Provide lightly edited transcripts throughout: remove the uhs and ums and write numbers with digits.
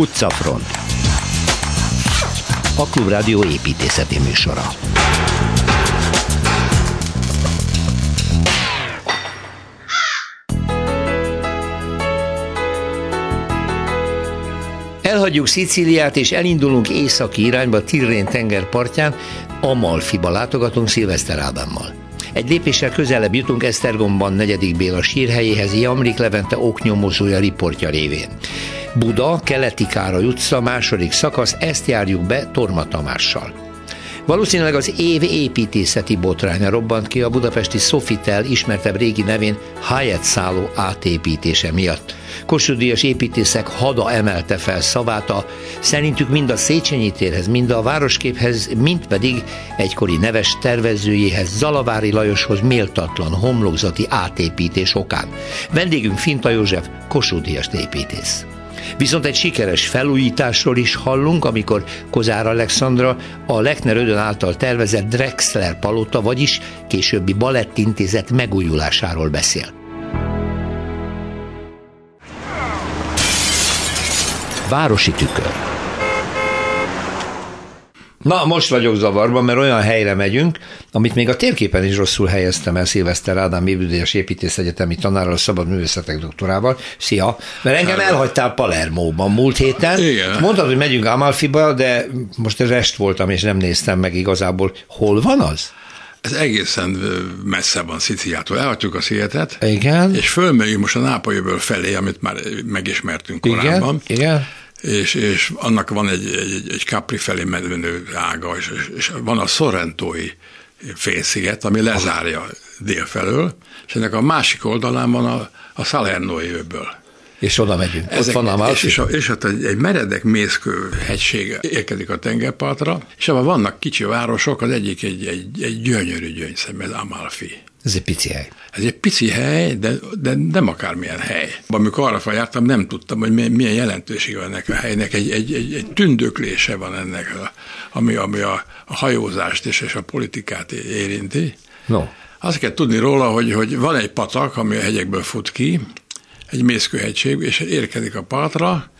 Utcafront. A Klubrádió építészeti műsora. Elhagyjuk Szicíliát és elindulunk északi irányba, Tirrén-tenger partján, Amalfiba látogatunk Sylvester Ádámmal. Egy lépéssel közelebb jutunk Esztergomban Negyedik Béla sírhelyéhez, Jamrik Levente oknyomozója riportja révén. Buda, Keleti Károly utca, második szakasz, ezt járjuk be Torma Tamással. Valószínűleg az év építészeti botránya robbant ki a budapesti Sofitel, ismertebb régi nevén Hyatt szálló átépítése miatt. Kossuth-díjas építészek hada emelte fel szavát, szerintük mind a Széchenyi térhez, mind a városképhez, mind pedig egykori neves tervezőjéhez, Zalavári Lajoshoz méltatlan homlokzati átépítés okán. Vendégünk Finta József, Kossuth-díjas építész. Viszont egy sikeres felújításról is hallunk, amikor Kozár Alexandra a Lechner Ödön által tervezett Drechsler palota, vagyis későbbi balettintézet megújulásáról beszél. Városi tükör. Na, most vagyok zavarban, mert olyan helyre megyünk, amit még a térképen is rosszul helyeztem el Sylvester Ádám évtizedéves építészegyetemi tanárral, a szabadművészetek doktorával. Szia! Mert engem elhagytál Palermóban múlt héten. Igen. Mondtad, hogy megyünk Amalfiba, de most rest voltam, és nem néztem meg igazából. Hol van az? Ez egészen messze van Szicíliától. Elhagytuk a szigetet, igen, és fölmegyünk most a Nápoly öböl felé, amit már megismertünk korábban. Igen, igen. És annak van egy Capri felé menő ága, és van a Sorrentói félsziget, ami lezárja délfelől, és ennek a másik oldalán van a Salernói öböl. És oda megyünk. Ezek, ott van Amalfi. És ott egy meredek mészkő hegység érkezik a tengerpartra, és abban vannak kicsi városok, az egyik egy gyönyörű gyöngyszem, ez Amalfi. Ez egy pici hely. Ez egy pici hely, de nem akármilyen hely. Amikor arra feljártam, nem tudtam, hogy milyen jelentőség van ennek a helynek. Egy tündöklése van ennek, ami a hajózást és a politikát érinti. No. Azt kell tudni róla, hogy van egy patak, ami a hegyekből fut ki, egy mészkőhegység, és érkezik a partra,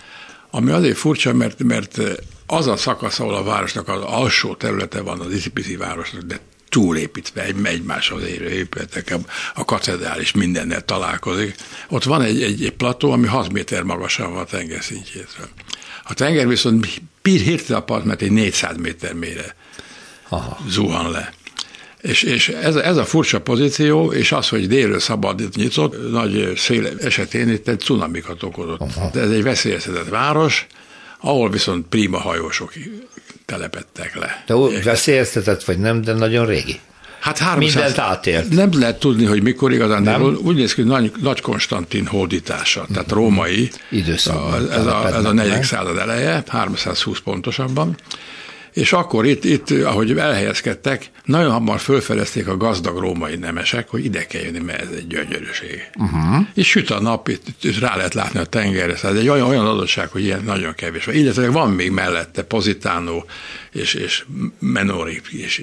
ami azért furcsa, mert az a szakasz, ahol a városnak az alsó területe van, az icipici városnak, de túlépítve egymáshoz érő épületek, a katedrális mindennel találkozik. Ott van egy plató, ami 6 méter magasan van a tenger szintjétől. A tenger viszont hirtelen apart, mert egy 400 méter mélyre zuhan le. És ez a furcsa pozíció, és az, hogy délről szabadít nyitott, nagy szél esetén itt egy cunamikat okozott. De ez egy veszélyeztetett város, ahol viszont prima hajósok telepedtek le. De veszélyeztetett vagy nem, de nagyon régi. Hát 300, mindent átért. Nem lehet tudni, hogy mikor igazán, de úgy néz ki, nagy Konstantin hódítása, tehát római, ez a 4. század eleje, 320 pontosabban. És akkor itt, ahogy elhelyezkedtek, nagyon hamar felfedezték a gazdag római nemesek, hogy ide kell jönni, mert ez egy gyönyörűség. És süt a nap, itt rá lehet látni a tengerre, ez egy olyan adottság, hogy ilyen nagyon kevés van. Illetve van még mellette Positánó és Menori és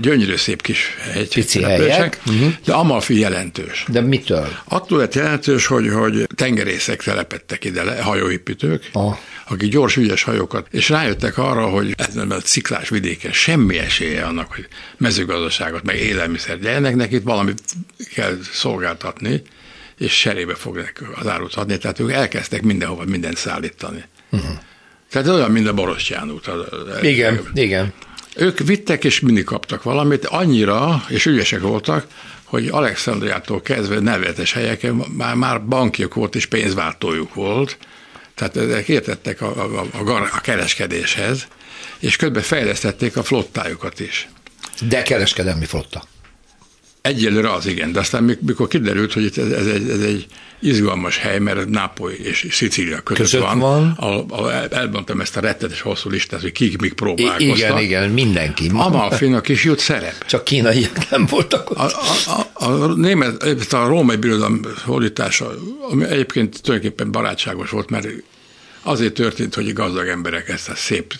gyönyörű szép kis hegyek, de Amalfi jelentős. De mitől? Attól lett jelentős, hogy tengerészek telepedtek ide le, hajóépítők, akik gyors, ügyes hajókat, és rájöttek arra, hogy ezen a sziklás vidéken semmi esélye annak, hogy mezőgazdaságot, meg élelmiszert gyernek, itt valamit kell szolgáltatni, és serébe fognak az árut adni, tehát ők elkezdtek mindenhova mindent szállítani. Tehát olyan, mint a Borostyán út. Igen. Ők vittek, és mindig kaptak valamit, annyira, és ügyesek voltak, hogy Alexandriától kezdve nevetes helyeken már bankjuk volt, és pénzváltójuk volt, tehát ezek értettek a kereskedéshez, és közben fejlesztették a flottájukat is. De kereskedelmi flotta. Egyelőre az igen, de aztán mikor kiderült, hogy ez egy izgalmas hely, mert Nápoly és Szicília között van. Elmondtam ezt a rettetes hosszú listát, hogy kik próbálkoztak. Igen, mindenki. Amalfinak is jut szerep. Csak kínaiak nem voltak ott. A római birodalom hódítása, ami egyébként tulajdonképpen barátságos volt, mert azért történt, hogy gazdag emberek ezt a szép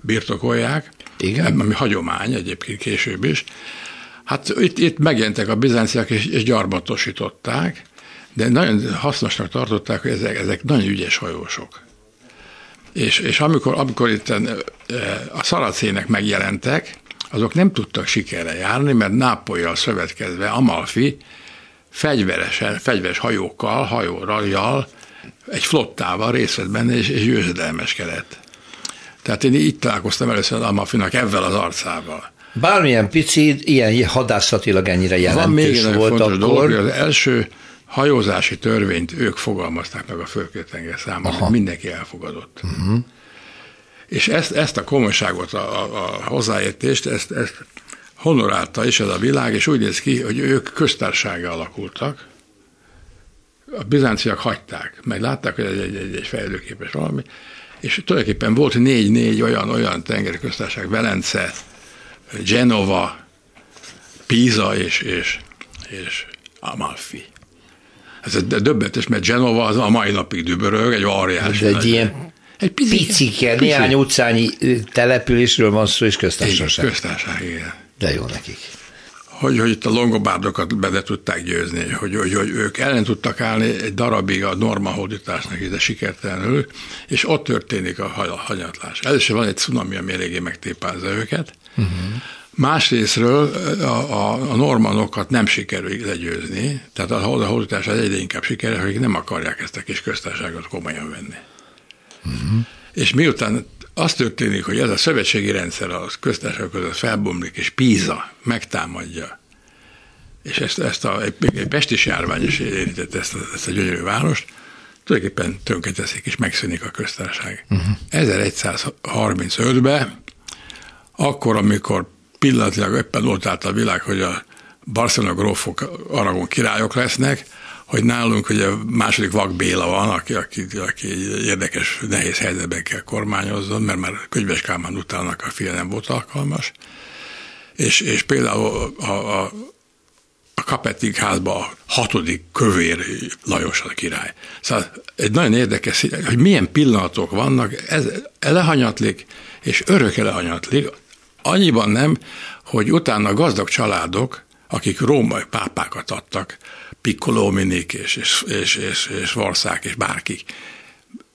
birtokolják, igen, ami hagyomány egyébként később is. Hát itt megjelentek a bizánciák, és gyarmatosították, de nagyon hasznosnak tartották, hogy ezek nagyon ügyes hajósok. És amikor itt a szaracének megjelentek, azok nem tudtak sikerre járni, mert Nápolyjal szövetkezve Amalfi fegyveres hajókkal, hajórajjal, egy flottával részt vett benne, és győzedelmeskedett. Tehát én itt találkoztam először Amalfinak ebben az arcával. Bármilyen picit, ilyen hadászatilag ennyire jelentős volt akkor. Van még egy fontos dolog, hogy az első hajózási törvényt ők fogalmazták meg a Fölközi-tenger számára, mindenki elfogadott. Uh-huh. És ezt a komolyságot, a hozzáértést, ezt honorálta is ez a világ, és úgy néz ki, hogy ők köztársasággá alakultak. A bizánciak hagyták, meg látták, hogy egy fejlődőképes valami, és tulajdonképpen volt 4 olyan tengeri köztársaság, Velence, Genova, Pisa és Amalfi. Ez döbbenetes, mert Genova az a mai napig dübörög, egy óriási. Ez egy ilyen picike, néhány utcányi településről van szó, és köztársaság. Igen, köztársaság, igen. De jó nekik. Hogy itt a longobárdokat be tudták győzni, hogy ők ellen tudtak állni egy darabig a norma hódításnak, de sikertelenül, és ott történik a hanyatlás. Először van egy cunami, ami eléggé megtépázza őket. Uh-huh. Másrésztről a normannokat nem sikerül legyőzni, tehát a hódítás egyre inkább sikeres, akik nem akarják ezt a kis köztársaságot komolyan venni. Uh-huh. És miután az történik, hogy ez a szövetségi rendszer a köztársaság között felbomlik, és Pisa megtámadja, és egy pestis járvány is érintett ezt a gyönyörű várost, tulajdonképpen tönkreteszik, és megszűnik a köztársaság. Uh-huh. 1135-ben, akkor, amikor pillanatilag éppen ott állt a világ, hogy a barcelona grófok Aragon királyok lesznek, hogy nálunk ugye második Vak Béla van, aki érdekes, nehéz helyzetben kell kormányozzon, mert már Könyves Kálmán utánnak a fia nem volt alkalmas. És például a Kapetig házban a 6. kövér Lajos a király. Szóval egy nagyon érdekes, hogy milyen pillanatok vannak, ez elehanyatlik, és örök elehanyatlik, annyiban nem, hogy utána gazdag családok, akik római pápákat adtak, Piccolomini-k és Varszák és bárkik,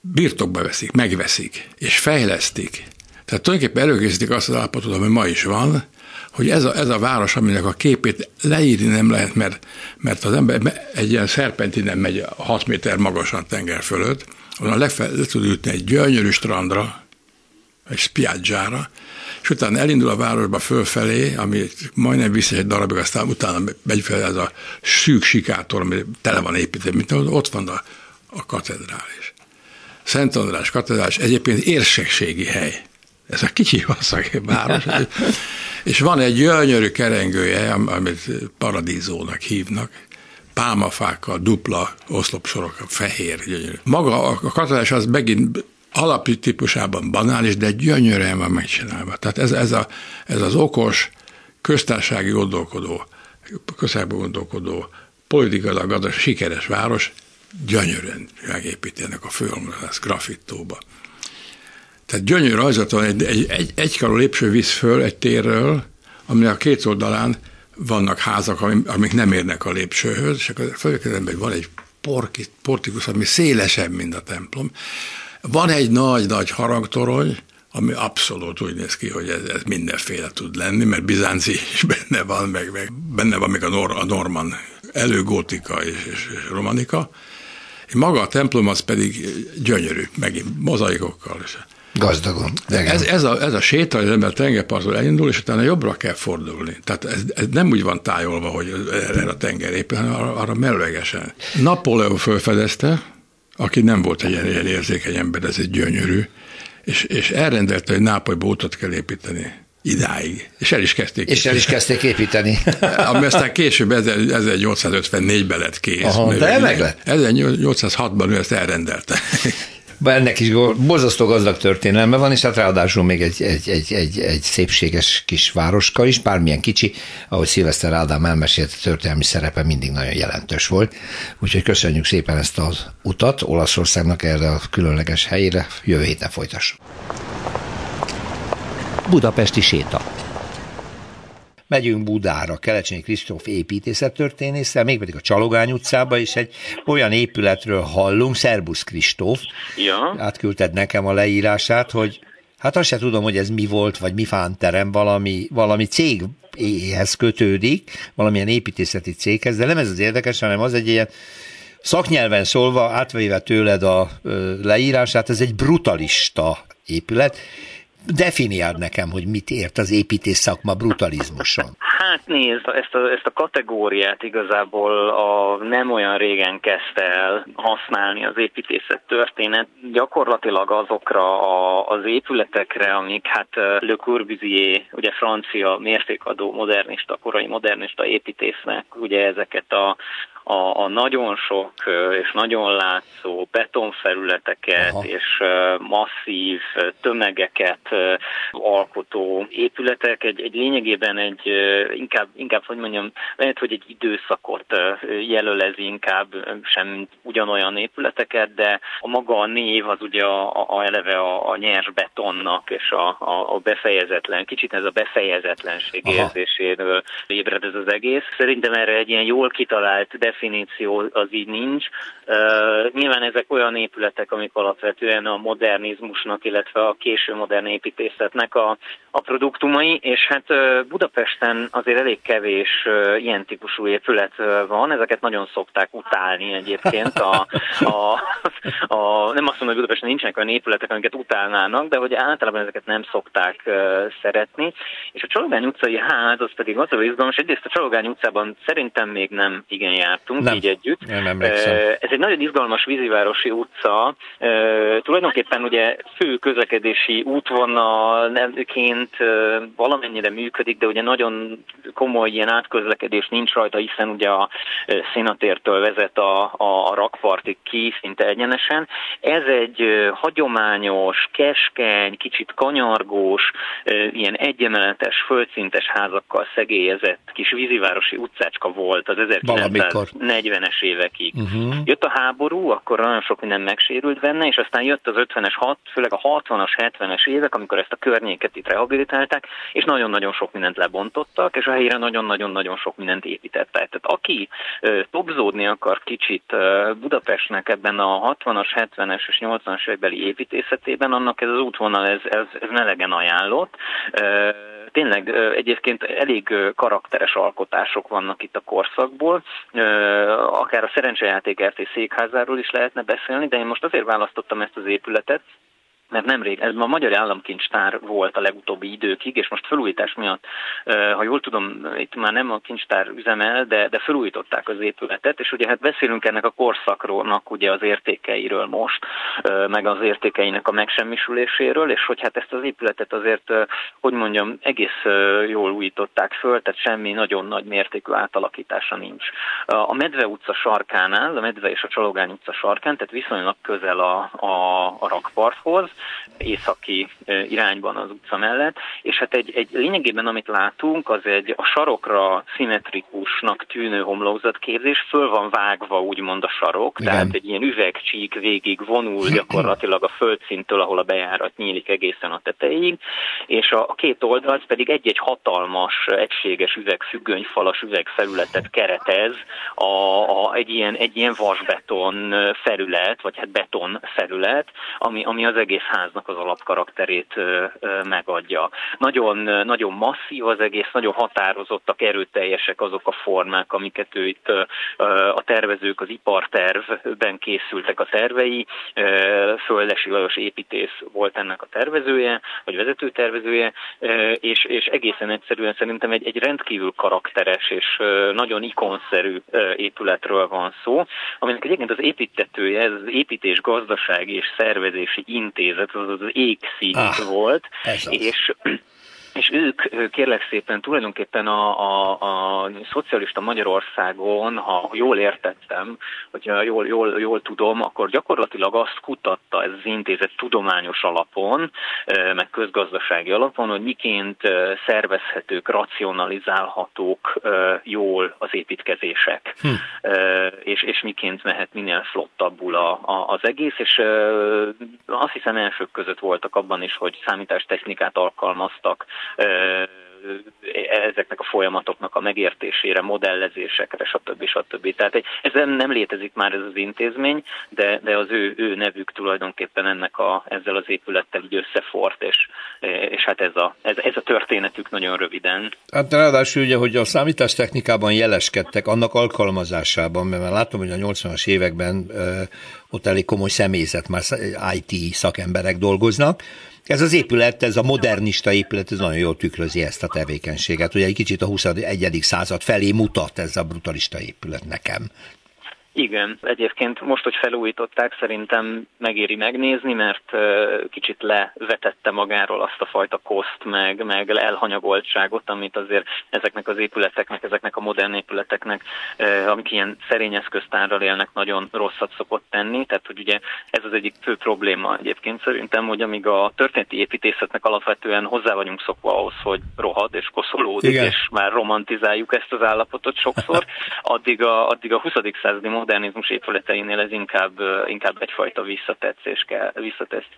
birtokba veszik, megveszik, és fejlesztik. Tehát tulajdonképpen előkészítik azt az állapotot, ami ma is van, hogy ez a város, aminek a képét leírni nem lehet, mert az ember egy ilyen szerpentinen megy 6 méter magasan tenger fölött, onnan le tud jutni egy gyönyörű strandra, egy spiaggiára, és utána elindul a városba fölfelé, ami majdnem vissza egy darabig, aztán utána megy fel ez a szűk sikátor, ami tele van építve, mint ott van a katedrális. Szent András katedrális egyébként érsekségi hely. Ez a kicsi vasszaki város. És van egy gyönyörű kerengője, amit paradízónak hívnak, pálmafákkal, dupla oszlopsorokkal, fehér, gyönyörű. Maga a katedrális az megint alapjú típusában banális, de gyönyörűen van megcsinálva. Tehát ez az okos, köztársasági gondolkodó, politikailag gazdag, sikeres város gyönyörűen megépíti ennek a főomlás grafittóba. Tehát gyönyörű rajzata van, egykarú lépcső visz föl egy térről, aminek a két oldalán vannak házak, amik nem érnek a lépcsőhöz, és akkor fölkezdem, hogy van egy portikus, ami szélesebb, mint a templom. Van egy nagy-nagy harangtorony, ami abszolút úgy néz ki, hogy ez mindenféle tud lenni, mert bizánci is benne van, meg benne van még a norman előgótika és romanika. Maga a templom az pedig gyönyörű, megint mozaikokkal is. Gazdagon. Ez a séta, az ember tengerpartról elindul, és utána jobbra kell fordulni. Tehát ez nem úgy van tájolva, hogy erre a tenger éppen, hanem arra merőlegesen. Napóleon felfedezte, aki nem volt egy ilyen érzékeny ember, ez egy gyönyörű, és elrendelte, hogy Nápolyba utat kell építeni idáig, és el is kezdték építeni. Ami aztán később 1854-ben lett kész. Aha, de meg lett? 1806-ban ő ezt elrendelte. Ennek is borzasztó gazdag történelme van, és hát ráadásul még egy szépséges kis városka is, bármilyen kicsi, ahogy Sylvester Ádám elmesélte, a történelmi szerepe mindig nagyon jelentős volt. Úgyhogy köszönjük szépen ezt az utat Olaszországnak erre a különleges helyére. Jövő héten folytassuk. Budapesti séta. megyünk Budára, Kelecsényi Kristóf építészettörténésszel, mégpedig a Csalogány utcába, és egy olyan épületről hallunk, szerbusz Kristóf, ja. Átküldted nekem a leírását, hogy hát azt se tudom, hogy ez mi volt, vagy mi fánterem, valami céghez kötődik, valamilyen építészeti céghez, de nem ez az érdekes, hanem az egy ilyen szaknyelven szólva, átvéve tőled a leírását, ez egy brutalista épület. Definiáld nekem, hogy mit ért az építész szakma brutalizmuson. Hát nézd, ezt a kategóriát igazából nem olyan régen kezdte el használni az építészet történet. Gyakorlatilag azokra az épületekre, amik hát Le Corbusier, ugye francia mértékadó modernista, korai modernista építésznek, ugye ezeket a nagyon sok és nagyon látszó betonfelületeket aha. és masszív tömegeket alkotó épületek egy lényegében egy inkább hogy mondjam, lehet, hogy egy időszakot jelöl ez inkább sem ugyanolyan épületeket, de a maga a név az ugye eleve a nyers betonnak és a befejezetlen, kicsit ez a befejezetlenség aha. érzéséről ébred ez az egész. Szerintem erre egy ilyen jól kitalált definíció az így nincs. Nyilván ezek olyan épületek, amik alapvetően a modernizmusnak, illetve a késő modern építészetnek a produktumai, és hát Budapesten azért elég kevés ilyen típusú épület van, ezeket nagyon szokták utálni egyébként. Nem azt mondom, hogy Budapesten nincsenek olyan épületek, amiket utálnának, de hogy általában ezeket nem szokták szeretni. És a Csalogány utcai ház az pedig az izgalmas, egyrészt a Csalogány utcában szerintem még nem igen jártunk, nem. Így együtt. Ez egy nagyon izgalmas vízivárosi utca, tulajdonképpen ugye fő közlekedési útvonalként valamennyire működik, de ugye nagyon komoly ilyen átközlekedés nincs rajta, hiszen ugye a Szénatértől vezet a rakpartig ki, szinte egyenesen. Ez egy hagyományos, keskeny, kicsit kanyargós, ilyen egyemeletes, földszintes házakkal szegélyezett kis vízivárosi utcácska volt az 1940-es évekig. Uh-huh. Jött a háború, akkor nagyon sok minden megsérült benne, és aztán jött az 50-es, főleg a 60-as, 70-es évek, amikor ezt a környéket itt rehabilitálták, és nagyon-nagyon sok mindent lebontottak, és a helyére nagyon-nagyon-nagyon sok mindent építettek. Tehát aki tobzódni akar kicsit Budapestnek ebben a 60-as, 70-es és 80-as évekbeli építészetében, annak ez az útvonal, ez melegen ajánlott. Tényleg egyébként elég karakteres alkotások vannak itt a korszakból, akár a Szerencsejáték RT székházáról is lehetne beszélni, de én most azért választottam ezt az épületet, mert nemrég, ez a Magyar Államkincstár volt a legutóbbi időkig, és most felújítás miatt, ha jól tudom, itt már nem a kincstár üzemel, de felújították az épületet, és ugye hát beszélünk ennek a korszaknak ugye az értékeiről most, meg az értékeinek a megsemmisüléséről, és hogy hát ezt az épületet azért, hogy mondjam, egész jól újították föl, tehát semmi nagyon nagy mértékű átalakítása nincs. A Medve utca sarkánál, a Medve és a Csalogány utca sarkán, tehát viszonylag közel a rakparthoz, északi irányban az utca mellett, és hát egy lényegében amit látunk, az egy a sarokra szimmetrikusnak tűnő homlokzatképzés, föl van vágva úgymond a sarok, igen. Tehát egy ilyen üvegcsík végig vonul gyakorlatilag a földszinttől, ahol a bejárat nyílik egészen a tetejéig, és a két oldalt pedig egy-egy hatalmas, egységes üvegfüggönyfalas üvegfelületet keretez egy ilyen vasbeton felület, vagy hát beton felület, ami az egész háznak az alapkarakterét megadja. Nagyon, nagyon masszív az egész, nagyon határozottak, erőteljesek azok a formák, amiket ő itt a tervezők az ipartervben készültek a tervei. Földesi Lajos építész volt ennek a tervezője, vagy vezetőtervezője, és egészen egyszerűen szerintem egy rendkívül karakteres és nagyon ikonszerű épületről van szó, aminek egyébként az építetője, ez az építés gazdasági és szervezési intézet, az ÉGSZI volt, és ők kérlek szépen tulajdonképpen a szocialista Magyarországon, ha jól értettem, hogyha jól tudom, akkor gyakorlatilag azt kutatta ez az intézet tudományos alapon, meg közgazdasági alapon, hogy miként szervezhetők, racionalizálhatók jól az építkezések, és miként mehet minél flottabbul az egész, és azt hiszem elsők között voltak abban is, hogy számítástechnikát alkalmaztak ezeknek a folyamatoknak a megértésére, modellezésekre, stb. Stb. Tehát ez nem létezik már ez az intézmény, de az ő nevük tulajdonképpen ezzel az épülettel így összefort, és hát ez a történetük nagyon röviden. Hát ráadásul ugye, hogy a számítástechnikában jeleskedtek, annak alkalmazásában, mert már látom, hogy a 80-as években ott elég komoly személyzet, már IT szakemberek dolgoznak. Ez az épület, ez a modernista épület, ez nagyon jól tükrözi ezt a tevékenységet. Ugye egy kicsit a 21. század felé mutat ez a brutalista épület nekem. Igen, egyébként most, hogy felújították, szerintem megéri megnézni, mert kicsit levetette magáról azt a fajta koszt, meg elhanyagoltságot, amit azért ezeknek az épületeknek, ezeknek a modern épületeknek, amik ilyen szerény eszköztárral élnek, nagyon rosszat szokott tenni. Tehát, hogy ugye ez az egyik fő probléma egyébként szerintem, hogy amíg a történeti építészetnek alapvetően hozzá vagyunk szokva ahhoz, hogy rohad és koszolódik, igen, és már romantizáljuk ezt az állapotot sokszor, addig a 20. századi modernizmus épületeinél ez inkább egyfajta visszatetszés.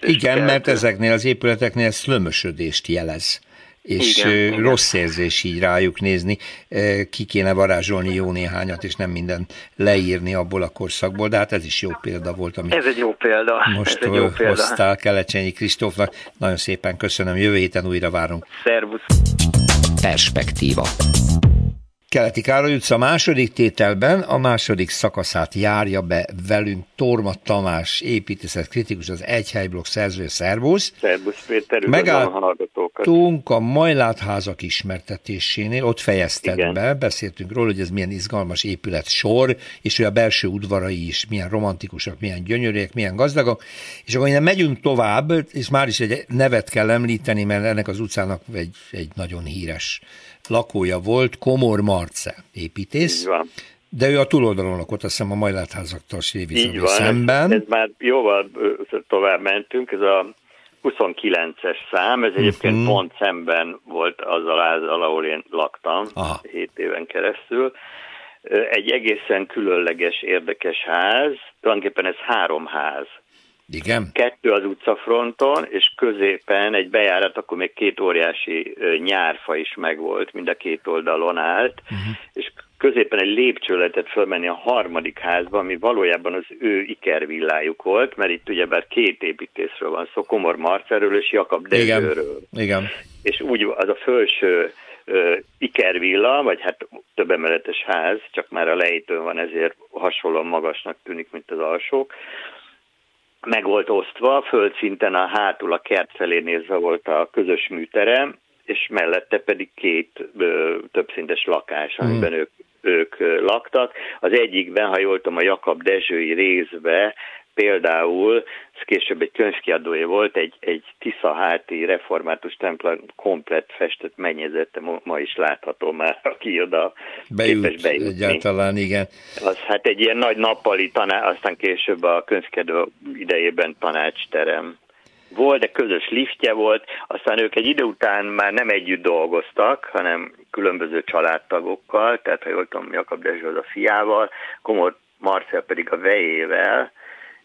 Igen, mert ezeknél az épületeknél szlömösödést jelez, és igen, rossz érzés így rájuk nézni. Ki kéne varázsolni jó néhányat, és nem mindent leírni abból a korszakból, de hát ez is jó példa volt, amit most hoztál Kelecsényi Kristófnak. Nagyon szépen köszönöm, jövő héten újra várunk. Szervusz! Perspektíva. Keleti Károly utca második tételben a második szakaszát járja be velünk Torma Tamás építészetkritikus, az Egyhely Blog szerzője. Szervusz! Szervusz Péter, üdvözlöm a hallgatókat! Megálltunk a Majlátházak ismertetésénél, ott fejezted be, beszéltünk róla, hogy ez milyen izgalmas épület sor, és hogy a belső udvarai is milyen romantikusak, milyen gyönyörűek, milyen gazdagok, és akkor innen megyünk tovább, és már is egy nevet kell említeni, mert ennek az utcának egy nagyon híres lakója volt, Komor Marcell építész, de ő a túloldalon lakott, azt hiszem a Majlátházaktól Sévizomi szemben. Ez már jóval tovább mentünk, ez a 29-es szám, ez egyébként pont szemben volt azzal házzal, ahol én laktam 7 éven keresztül. Egy egészen különleges, érdekes ház, tulajdonképpen ez 3 ház. Igen. 2 az utcafronton, és középen egy bejárat, akkor még 2 óriási nyárfa is megvolt, mind a 2 oldalon állt, és középen egy lépcső lehetett fölmenni a 3. házba, ami valójában az ő ikervillájuk volt, mert itt ugyebár 2 építészről van szó, Komor Marcellről és Jakab Dezsőről. Igen. És úgy az a felső ikervilla, vagy hát több emeletes ház, csak már a lejtőn van, ezért hasonlóan magasnak tűnik, mint az alsók. Meg volt osztva, földszinten a hátul a kert felé nézve volt a közös műterem, és mellette pedig 2 többszintes lakás, amiben ők laktak. Az egyikben, ha jól tudom, a Jakab Dezsői részbe például, ez később egy könyvkiadója volt, egy tiszaháti református templom komplett festett mennyezete, ma is látható már, aki oda képes bejutni. Egyáltalán, igen. Az hát egy ilyen nagy nappali tanács, aztán később a könyvkiadó idejében tanácsterem volt, de közös liftje volt, aztán ők egy idő után már nem együtt dolgoztak, hanem különböző családtagokkal, tehát ha jól tudom, Jakab Dezső az a fiával, Komor Marcell pedig a vejével.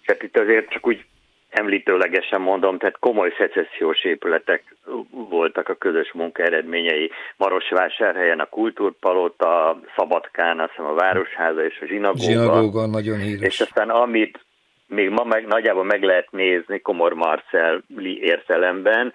Tehát itt azért csak úgy említőlegesen mondom, tehát komoly szecessziós épületek voltak a közös munka eredményei. Marosvásárhelyen a kultúrpalota, Szabadkán, azt hiszem a Városháza és a zsinagóga nagyon híres. És aztán amit még ma meg nagyjából meg lehet nézni Komor Marcelli értelemben,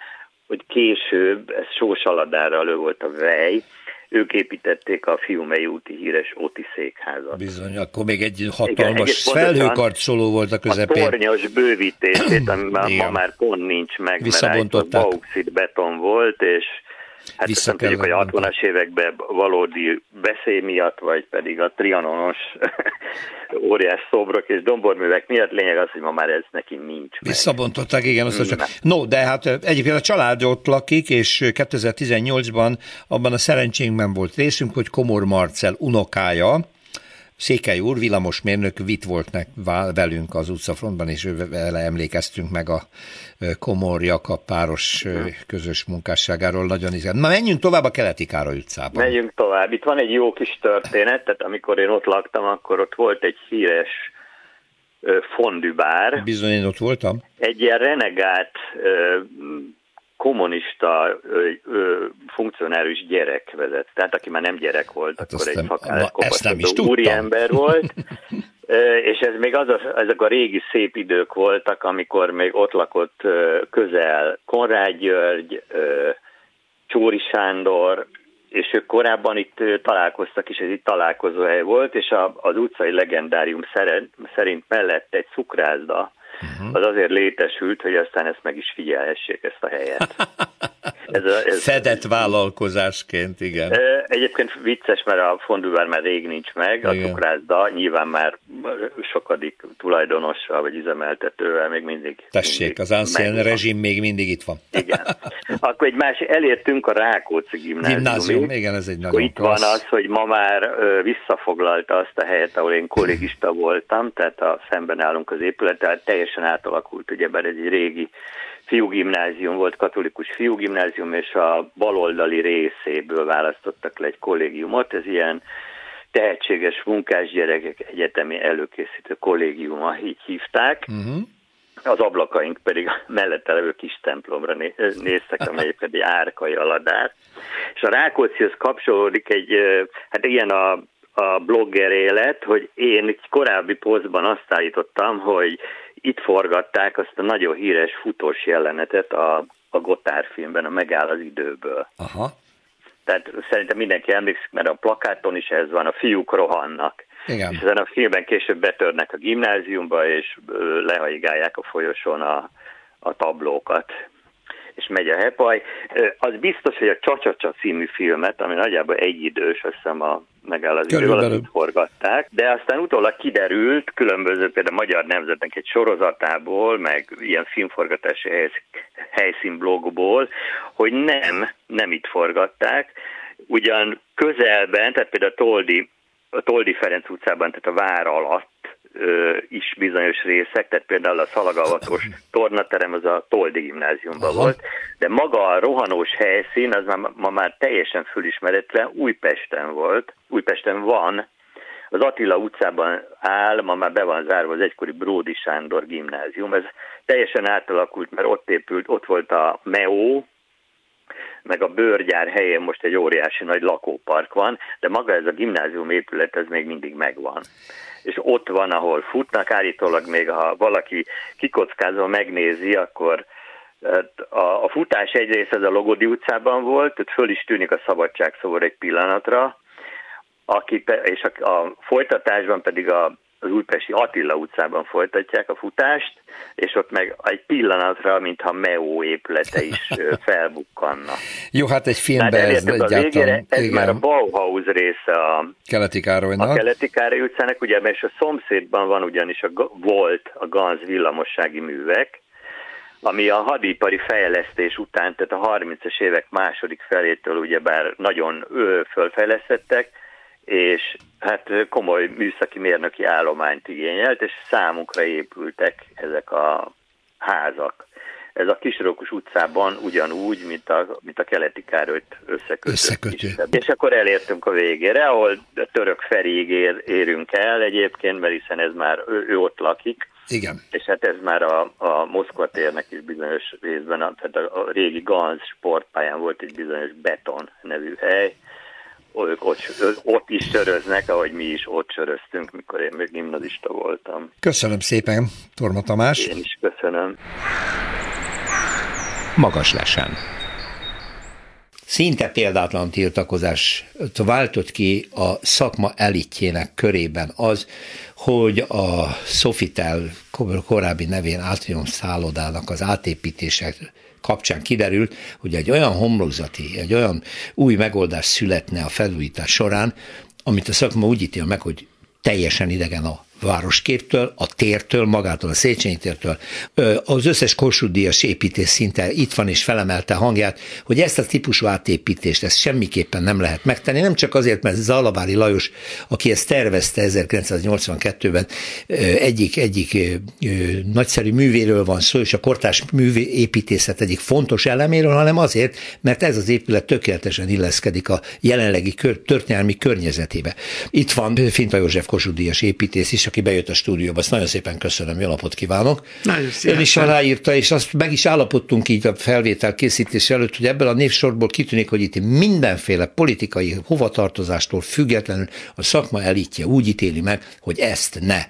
hogy később ez Sósaladárral ő volt a vej, ők építették a Fiumei úti híres Óti székházat. Bizony, akkor még egy hatalmas felhőkarcoló volt a közepén. A tornyos bővítését, ami ma már pont nincs meg, mert bauxit beton volt, és hát azt nem tudjuk, hogy a 60-as években valódi veszély miatt, vagy pedig a trianonos óriás szobrok és domborművek miatt, lényeg az, hogy ma már ez neki nincs. Visszabontották, igen, azt csak. No, de hát egyébként a család ott lakik, és 2018-ban abban a szerencsénkben volt részünk, hogy Komor Marcell unokája, Székely úr, villamosmérnök vitt volt velünk az utcafrontban, és vele emlékeztünk meg a Komor-Jakab páros közös munkásságáról. Nagyon izgalmas. Na, menjünk tovább a Keleti Károly utcában. Menjünk tovább. Itt van egy jó kis történet, tehát amikor én ott laktam, akkor ott volt egy híres fondübár. Bizony, én ott voltam. Egy ilyen renegát kommunista funkcionárius gyerek vezet, tehát aki már nem gyerek volt, hát akkor egy fakállás kopasztató úriember volt, és ez még ezek a régi szép idők voltak, amikor még ott lakott közel Konrád György, Csóri Sándor, és ők korábban itt találkoztak is, ez itt találkozóhely volt, és az utcai legendárium szerint mellett egy cukrászda, az azért létesült, hogy aztán ezt meg is figyelhessék, ezt a helyet. Ez fedett vállalkozásként, igen. Egyébként vicces, mert a fondűvár már rég nincs meg, igen. A cukrászda nyilván már sokadik tulajdonossal vagy üzemeltetővel még mindig. Tessék, mindig az ancien rezsim még mindig itt van. Igen. Akkor egy másik, elértünk a Rákóczi gimnázium, igen, ez egy nagyon itt klassz. Van az, hogy ma már visszafoglalta azt a helyet, ahol én kollégista voltam, tehát szemben állunk az épülettel, teljesen átalakult, ugyebár ez egy régi fiúgimnázium volt, katolikus fiúgimnázium, és a baloldali részéből választottak le egy kollégiumot, ez ilyen tehetséges munkásgyerekek egyetemi előkészítő kollégiuma, így hívták, az ablakaink pedig mellette levő kis templomra néztek, amely pedig árkai aladár. És a Rákóczihoz kapcsolódik egy, hát ilyen a blogger élet, hogy én egy korábbi posztban azt állítottam, hogy itt forgatták azt a nagyon híres futós jelenetet a Gotár filmben, a Megáll az időből. Aha. Tehát szerintem mindenki emlékszik, mert a plakáton is ez van, a fiúk rohannak. Igen. És ezen a filmben később betörnek a gimnáziumba, és lehaigálják a folyosón a tablókat. És megy a hepaj. Az biztos, hogy a Csacsacsa című filmet, ami nagyjából egyidős, azt hiszem a Megáll az idő alatt forgatták, de aztán utólag kiderült, különböző például a Magyar Nemzetnek egy sorozatából, meg ilyen filmforgatási helyszínblogból, hogy nem itt forgatták, ugyan közelben, tehát például a Toldi Ferenc utcában, tehát a vár alatt is bizonyos részek, tehát például a szalagavatos tornaterem az a Toldi gimnáziumban volt, de maga a rohanós helyszín az ma már teljesen fölismeretlen Újpesten volt, Újpesten van, az Attila utcában áll, ma már be van zárva az egykori Bródi Sándor gimnázium, ez teljesen átalakult, mert ott volt a MEO, meg a bőrgyár helyén most egy óriási nagy lakópark van, de maga ez a gimnázium épület, ez még mindig megvan. És ott van, ahol futnak, állítólag még ha valaki kikockázva megnézi, akkor a futás egy része az a Logodi utcában volt, tehát föl is tűnik a szabadságszobor egy pillanatra, és a folytatásban pedig az újpesti Attila utcában folytatják a futást, és ott meg egy pillanatra, mintha MEO épülete is felbukkannak. Jó, hát egy filmben ez egyáltalán. Ez igen. Már a Bauhaus része a Keleti Károlynak. A Keleti Károly utcának, ugye, és a szomszédban van ugyanis volt a Ganz villamossági művek, ami a hadipari fejlesztés után, tehát a 30-as évek második felétől ugyebár nagyon fölfejlesztettek, és hát komoly műszaki mérnöki állományt igényelt, és számunkra épültek ezek a házak. Ez a Kisrokus utcában ugyanúgy, mint a Keleti Károlyt összekötő. És akkor elértünk a végére, ahol a Török Ferig érünk el egyébként, mert hiszen ez már ő ott lakik. Igen. És hát ez már a Moszkva térnek is bizonyos részben, tehát a régi Ganz sportpályán volt egy bizonyos Beton nevű hely, ők ott is söröznek, ahogy mi is ott söröztünk, mikor én még gimnazista voltam. Köszönöm szépen, Torma Tamás. Én is köszönöm. Magaslesen. Szinte példátlan tiltakozás váltott ki a szakma elitjének körében az, hogy a Sofitel korábbi nevén Átrium szállodának az átépítések kapcsán kiderült, hogy egy olyan új megoldás születne a felújítás során, amit a szakma úgy ítél meg, hogy teljesen idegen a városképtől, a tértől, magától, a Széchenyi tértől. Az összes Kossuth-díjas építés szinte itt van és felemelte hangját, hogy ezt a típusú átépítést ezt semmiképpen nem lehet megtenni, nem csak azért, mert Zalavári Lajos, aki ezt tervezte 1982-ben, egyik nagyszerű művéről van szó, és a kortárs művépítészet egyik fontos eleméről, hanem azért, mert ez az épület tökéletesen illeszkedik a jelenlegi történelmi környezetébe. Itt van Finta József Kossuth-díjas építész is, aki bejött a stúdióba. Ezt nagyon szépen köszönöm, jó napot kívánok. Nagyon szépen. Ön is aláírta, és azt meg is állapodtunk így a felvétel készítés előtt, hogy ebből a névsorból kitűnik, hogy itt mindenféle politikai hovatartozástól függetlenül a szakma elitje úgy ítéli meg, hogy ezt ne.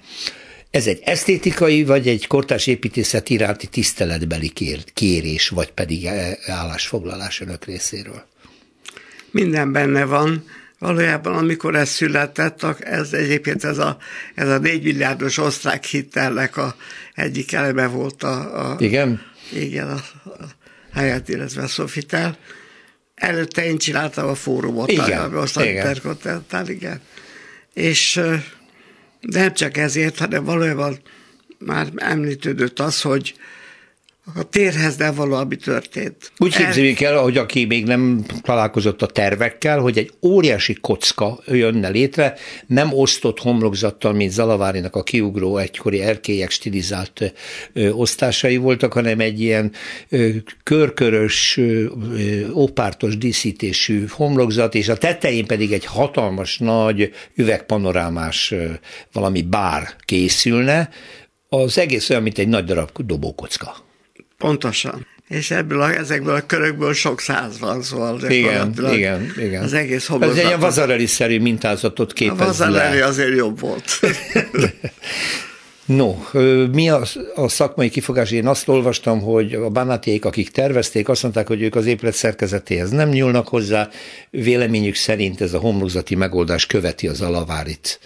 Ez egy esztétikai, vagy egy kortárs építészet iránti tiszteletbeli kérés, vagy pedig állásfoglalás önök részéről? Minden benne van. Valójában, amikor ez született, ez egyébként ez a 4 milliárdos osztrák hitelnek egyik eleme volt a Hyatt, illetve a Sofitel. Előtte én csináltam a fórumot. Igen. És de nem csak ezért, hanem valójában már említődött az, hogy a térhez nem valami történt. Úgy képzeljük el, hogy aki még nem találkozott a tervekkel, hogy egy óriási kocka jönne létre, nem osztott homlokzattal, mint Zalavárinak a kiugró egykori erkélyek stilizált osztásai voltak, hanem egy ilyen körkörös, ópártos díszítésű homlokzat, és a tetején pedig egy hatalmas, nagy üvegpanorámás valami bár készülne. Az egész olyan, mint egy nagy darab dobókocka. Pontosan. És ezekből a körökből sok száz van, szóval igen. Az egész homlokzat. Ez egy ilyen vazareli-szerű mintázatot képez le. A vazareli azért jobb volt. No, mi a szakmai kifogás? Én azt olvastam, hogy a bánátiék, akik tervezték, azt mondták, hogy ők az épület szerkezetéhez nem nyúlnak hozzá. Véleményük szerint ez a homlokzati megoldás követi az Zalavárit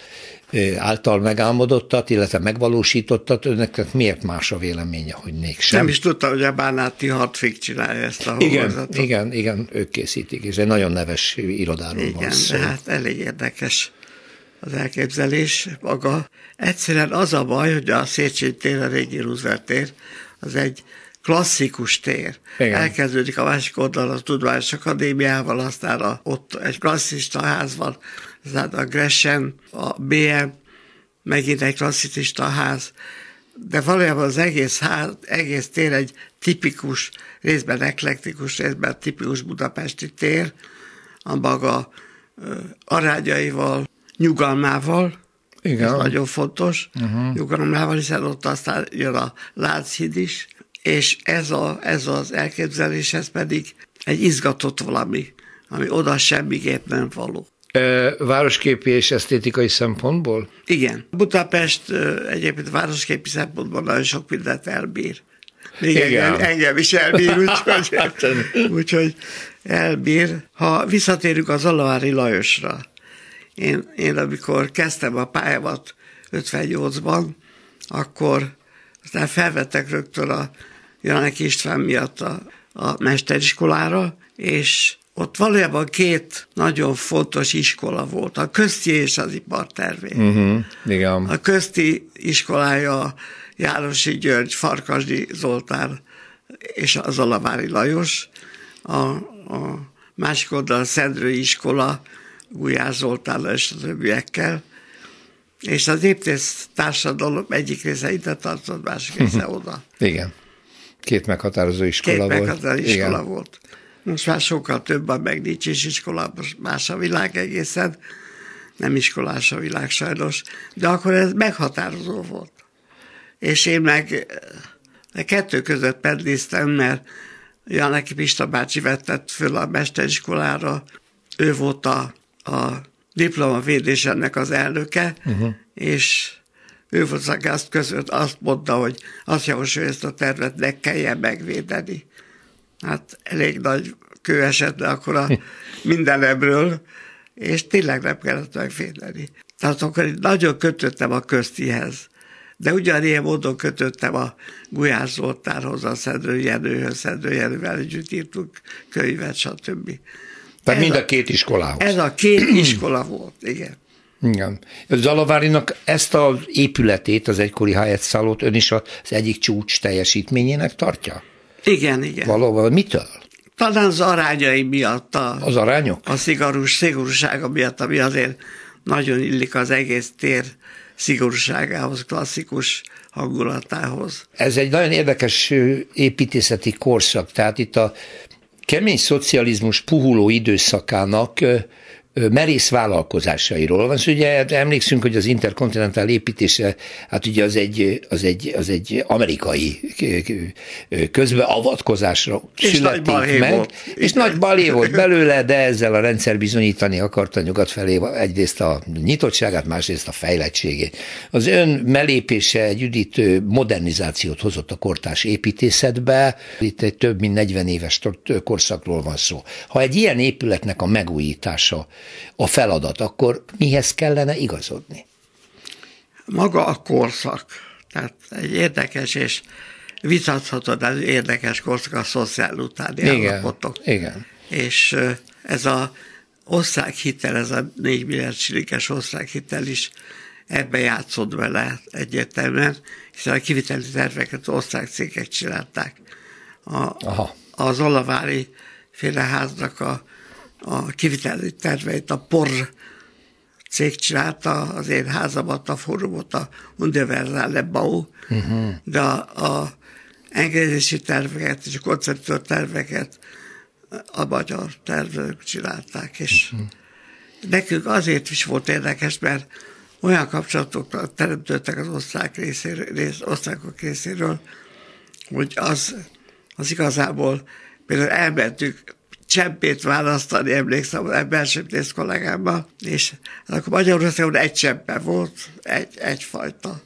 által megálmodottat, illetve megvalósítottat. Önnek miért más a véleménye, hogy mégsem? Nem is tudta, hogy a bánáti Hartwig csinálja ezt a homlokzatot. Igen, ők készítik, és egy nagyon neves irodáról van szó. Igen, hát elég érdekes az elképzelés maga. Egyszerűen az a baj, hogy a Széchenyi tér, a régi Roosevelt tér, az egy klasszikus tér. Igen. Elkezdődik a másik oldalon a Tudományos Akadémiával, aztán ott egy klasszista ház van, aztán a Gresham, a BM, megint egy klasszista ház, de valójában az egész tér egy tipikus, részben eklektikus, részben tipikus budapesti tér, a maga arányaival, nyugalmával. Igen. Ez nagyon fontos, nyugalmával, hiszen ott aztán jön a Lánchíd is, és ez az elképzelés, ez pedig egy izgatott valami, ami oda semmiképp nem való. Városképi és esztétikai szempontból? Igen. Budapest egyébként városképi szempontból nagyon sok mindent elbír. Még engem is elbír, úgyhogy elbír. Ha visszatérünk a Zalavári Lajosra, én amikor kezdtem a pályámat 58-ban, akkor aztán felvettek rögtön a Jelenek István miatt a mesteriskolára, és ott valójában 2 nagyon fontos iskola volt, a közti és az ipartervé. Igen. A közti iskolája Jánosi György, Farkasdi Zoltán és a Zalavári Lajos, a másik oldalon a Szendrői iskola, Gulyás Zoltán és a többiekkel, és az építész társadalom egyik része ide tartott, másik része oda. Igen. 2 meghatározó iskola volt. 2 meghatározó iskola volt. Most már sokkal több van, meg nincs is iskola, most más a világ egészen, nem iskolás a világ sajnos, de akkor ez meghatározó volt. És én meg 2 között pendíztem, mert Janeki Pista bácsi vetett föl a mesteriskolára, ő volt a diplomavédés ennek az elnöke, és ő volt szakász között, azt mondta, hogy azt javasolja, hogy ezt a tervet ne kelljen megvédeni. Hát elég nagy kő esett le akkor a mindenemről, és tényleg nem kellett megvédeni. Tehát akkor én nagyon kötöttem a köztihez, de ugyanilyen módon kötöttem a Gulyás Zoltánhoz, a Szendő Jenőhöz, Szendő Jenővel együtt írtunk könyvet, stb. Tehát mind a 2 iskolához. Ez a 2 iskola volt, igen. Igen. Zalavárinak ezt az épületét, az egykori Hyatt szállót ön is az egyik csúcs teljesítményének tartja? Igen. Valóban mitől? Talán az arányai miatt. Az arányok? A szigorúsága miatt, ami azért nagyon illik az egész tér szigorúságához, klasszikus hangulatához. Ez egy nagyon érdekes építészeti korszak, tehát itt a kemény szocializmus puhuló időszakának merész vállalkozásairól van. Szóval ugye emlékszünk, hogy az interkontinentál építése, hát ugye az egy amerikai közbeavatkozásra születik meg. És nagy balé volt belőle, de ezzel a rendszer bizonyítani akarta nyugat felé egyrészt a nyitottságát, másrészt a fejlettségét. Az ön melépése egy üdítő modernizációt hozott a kortárs építészetbe. Itt egy több mint 40 éves korszakról van szó. Ha egy ilyen épületnek a megújítása a feladat, akkor mihez kellene igazodni? Maga a korszak. Tehát egy érdekes és vitatható, de érdekes korszak a szociál utáni állapotok. Igen. És ez az osztrák hitel, ez a 4 milliárd silinkes osztrák hitel is ebbe játszott vele egyértelműen, hiszen a kiviteli terveket osztrák cégek csinálták. Az Zalavári féleháznak a kiviteli terveit a POR cég csinálta, az én házamat, a fórumot, a Universale Bau, de a engedélyezési terveket és a koncepció terveket a magyar tervezők csinálták. És nekünk azért is volt érdekes, mert olyan kapcsolatok teremtődtek az osztrákok részéről, hogy az igazából például elmentünk cseppét választani, emlékszem, az emberséptész kollégámmal, és akkor Magyarországon egy cseppe volt, egyfajta,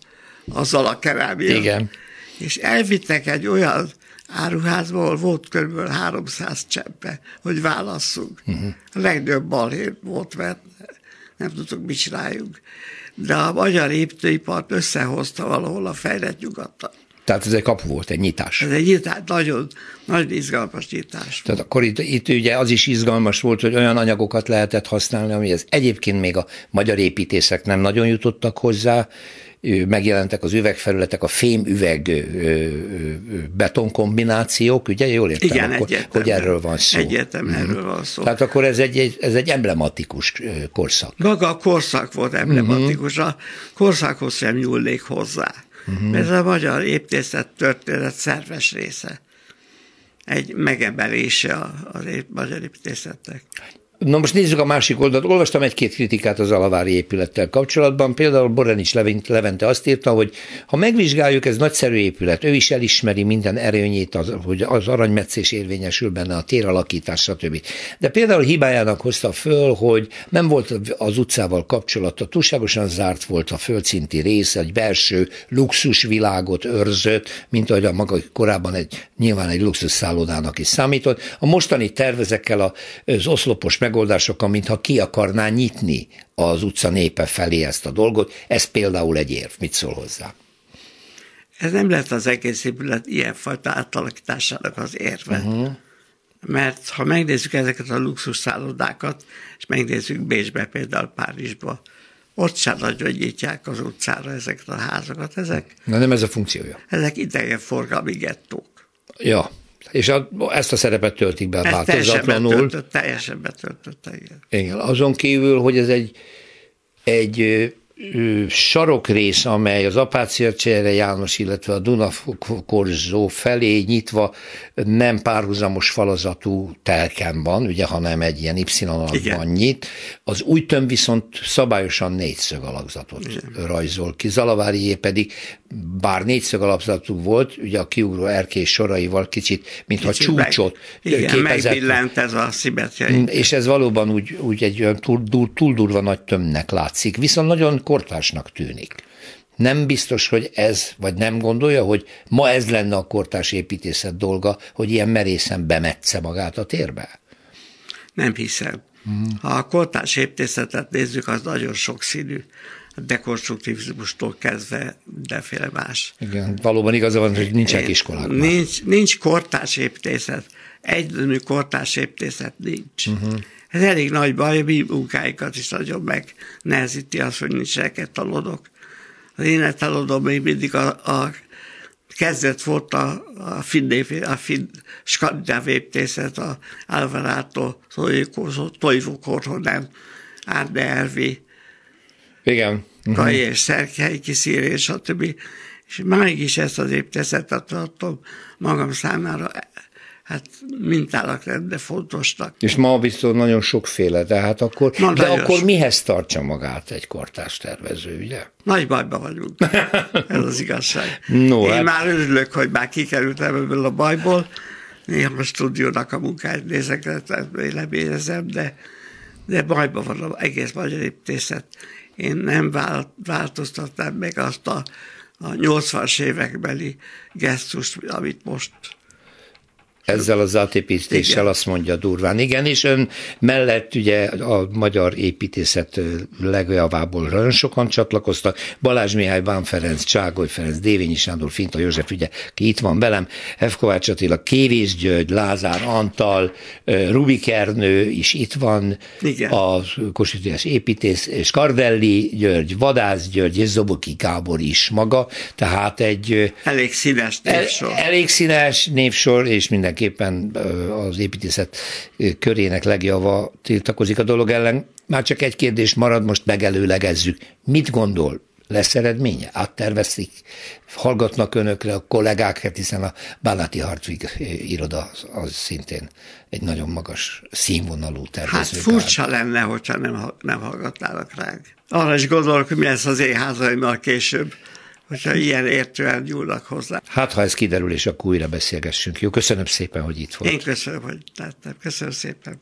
azzal a kerámia. Igen. És elvittek egy olyan áruházba, ahol volt kb. 300 cseppe, hogy válasszunk. A legnagyobb balhé volt, mert nem tudtuk, mit csináljunk. De a magyar építőipart összehozta valahol a fejlett nyugattal. Tehát ez egy kapu volt, egy nyitás. Ez egy nyitás, nagyon, nagyon izgalmas nyitás. Tehát akkor itt ugye az is izgalmas volt, hogy olyan anyagokat lehetett használni, amihez egyébként még a magyar építészek nem nagyon jutottak hozzá. Megjelentek az üvegfelületek, a fém-üveg betonkombinációk, ugye? Jól értem, igen, akkor, hogy erről van szó. Egyetem erről van szó. Tehát akkor ez egy emblematikus korszak. Maga a korszak volt emblematikus, a korszakhoz sem nyúlnék hozzá. Ez a magyar építészet történet szerves része. Egy megemelése az magyar építészetnek. Na most nézzük a másik oldalt. Olvastam egy-két kritikát az Zalavári épülettel kapcsolatban. Például Borenics Levente azt írta, hogy ha megvizsgáljuk, ez nagyszerű épület. Ő is elismeri minden erőnyét, hogy az aranymetszés érvényesül benne, a téralakítás, stb. De például hibájának hozta föl, hogy nem volt az utcával kapcsolata, túlságosan zárt volt a földszinti rész, egy belső luxusvilágot őrzött, mint ahogy a maga korábban nyilván egy luxusszállodának is számított. A mostani tervezekkel az oszlopos megoldásokkal, mintha ki akarná nyitni az utca népe felé ezt a dolgot. Ez például egy érv. Mit szól hozzá? Ez nem lett az egész épület ilyenfajta átalakításának az érve. Mert ha megnézzük ezeket a luxusszállodákat, és megnézzük Bécsbe, például Párizsba, ott sem nagyon nyitják az utcára ezeket a házakat. Na nem ez a funkciója. Ezek idegenforgalmi gettók. Ja. És ezt a szerepet töltik be változatlanul. Teljesen betöltötte, igen. Azon kívül, hogy ez egy sarokrész, amely az Apácia-Cserre János, illetve a Dunakorzó felé nyitva nem párhuzamos falazatú telken van, ugye, hanem egy ilyen Y-alakban nyit. Az Újtön viszont szabályosan négyszög alakzatot rajzol ki. Zalavárié pedig, bár négyszög alakzatú volt, ugye a kiugró erkély soraival kicsit, mintha csúcsot képezett. Megbillent ez a szimmetriai. És ez valóban úgy egy olyan túl durva nagy tömnek látszik. Viszont nagyon kortársnak tűnik. Nem biztos, hogy ez, vagy nem gondolja, hogy ma ez lenne a kortárs építészet dolga, hogy ilyen merészen bemetsze magát a térbe? Nem hiszem. Ha a kortárs építészetet nézzük, az nagyon sokszínű. A dekonstruktivizmustól kezdve mindenféle más. Igen, valóban igaza van, hogy nincsenek iskolák. Nincs kortárs építészet. Egyenlő kortárs építészet nincs. Ez elég nagy baj, mi munkáikat is nagyon megnehezíti az, hogy nincsenek talonok. Az én talodom még mindig a kezdet volt a finn skandináv építészet, a Alvarától, Toivó Korhonen, Árne Ervi, igen. Kaj és Szerkely, Kiszír, stb. És máig is ezt az építészetet tartom magam számára hát mintának lett, de fontosnak. És ma viszont nagyon sokféle, de hát akkor, akkor mihez tartsa magát egy kortárs tervező, ugye? Nagy bajban vagyunk, ez az igazság. No, én hát... már örülök, hogy már kikerültem ebből a bajból, néha a stúdiónak a munkáját nézek, tehát véleményezem, de bajban van az egész magyar éptészet. Én nem változtattam meg azt a 80-as évekbeli gesztust, amit most... Ezzel az átépítéssel, igen. Azt mondja durván. Igen, és ön mellett ugye a magyar építészet legjavából nagyon sokan csatlakoztak. Balázs Mihály, Bán Ferenc, Cságoly Ferenc, Dévényi Sándor, Finta József, ugye, ki itt van velem, F. Kovács Attila, Kérés György, Lázár Antal, Rubik Ernő is itt van, igen. A Kossuth-díjas építész, és Kardelli György, Vadász György, és Zoboki Gábor is maga, tehát egy... Elég színes névsor. Elég színes névsor, és minden éppen az építészet körének legjava tiltakozik a dolog ellen. Már csak egy kérdés marad, most megelőlegezzük. Mit gondol? Lesz eredménye? Áttervezik? Hallgatnak önökre a kollégákat, hiszen a Bánáti Hartwig iroda az szintén egy nagyon magas színvonalú tervezőkár. Hát furcsa lenne, hogyha nem hallgatnának ránk. Arra is gondolok, hogy mi lesz az én házaimmal később, hogyha ilyen értően nyúlnak hozzá. Hát, ha ez kiderül, és akkor újra beszélgessünk. Jó, köszönöm szépen, hogy itt volt. Én köszönöm, hogy itt láttam. Köszönöm szépen.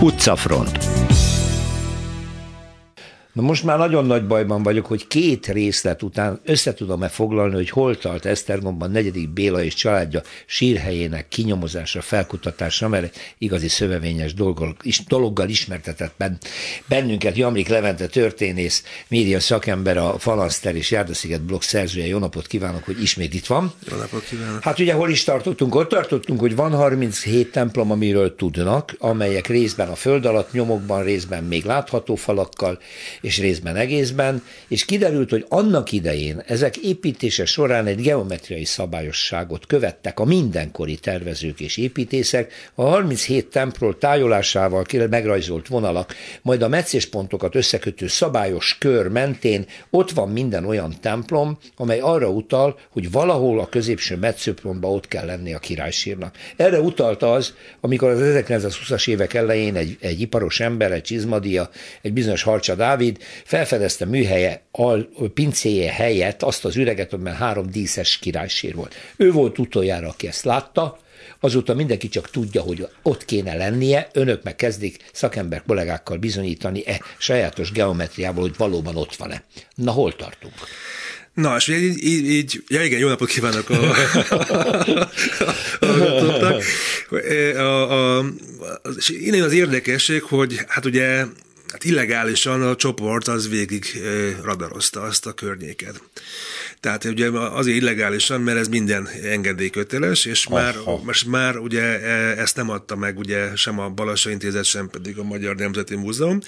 Utcafront. Na most már nagyon nagy bajban vagyok, hogy két részlet után összetudom-e foglalni, hogy hol tart Esztergomban Negyedik Béla és családja sírhelyének kinyomozásra, felkutatásra, mert igazi szövevényes dologgal ismertetett bennünket Jamrik Levente történész, média szakember, a Falanszter és Járdasziget blog szerzője. Jó napot kívánok, hogy ismét itt van. Jó napot kívánok. Hát ugye hol is tartottunk? Ott tartottunk, hogy van 37 templom, amiről tudnak, amelyek részben a föld alatt, nyomokban, részben még látható falakkal, és részben egészben, és kiderült, hogy annak idején ezek építése során egy geometriai szabályosságot követtek a mindenkori tervezők és építészek, a 37 templom tájolásával megrajzolt vonalak, majd a metszéspontokat összekötő szabályos kör mentén ott van minden olyan templom, amely arra utal, hogy valahol a középső metszőpontban ott kell lenni a királysírnak. Erre utalt az, amikor az 1920-as évek elején egy iparos ember, egy csizmadia, egy bizonyos Harcsa Dávid felfedezte műhelye pincéje helyett azt az üreget, amiben 3 díszes királysír volt. Ő volt utoljára, aki ezt látta, azóta mindenki csak tudja, hogy ott kéne lennie, önök meg kezdik szakember kollégákkal bizonyítani sajátos geometriával, hogy valóban ott van-e. Na, hol tartunk? Na, és ugye így ja igen, jó napot kívánok hallgatóknak. És innen az érdekesség, hogy hát ugye illegálisan a csoport az végig radarozta azt a környéket. Tehát ugye azért illegálisan, mert ez minden engedélyköteles, és már ugye ezt nem adta meg ugye sem a Balassa Intézet, sem pedig a Magyar Nemzeti Múzeum.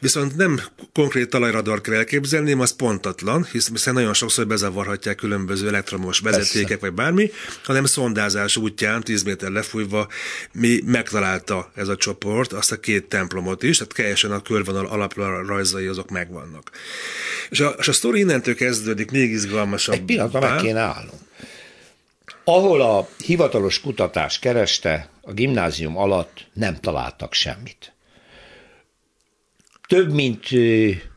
Viszont nem konkrét talajradar kell elképzelni, az pontatlan, hiszen nagyon sokszor bezavarhatják különböző elektromos vezetékek, persze, vagy bármi, hanem szondázás útján 10 méter lefújva mi megtalálta ez a csoport azt a két templomot is, tehát teljesen a körvonal alapra rajzai azok megvannak. És a sztori innentől kezdődik még izgalmasabb. Egy pillanatra meg kéne állnunk. Ahol a hivatalos kutatás kereste, a gimnázium alatt nem találtak semmit. Több mint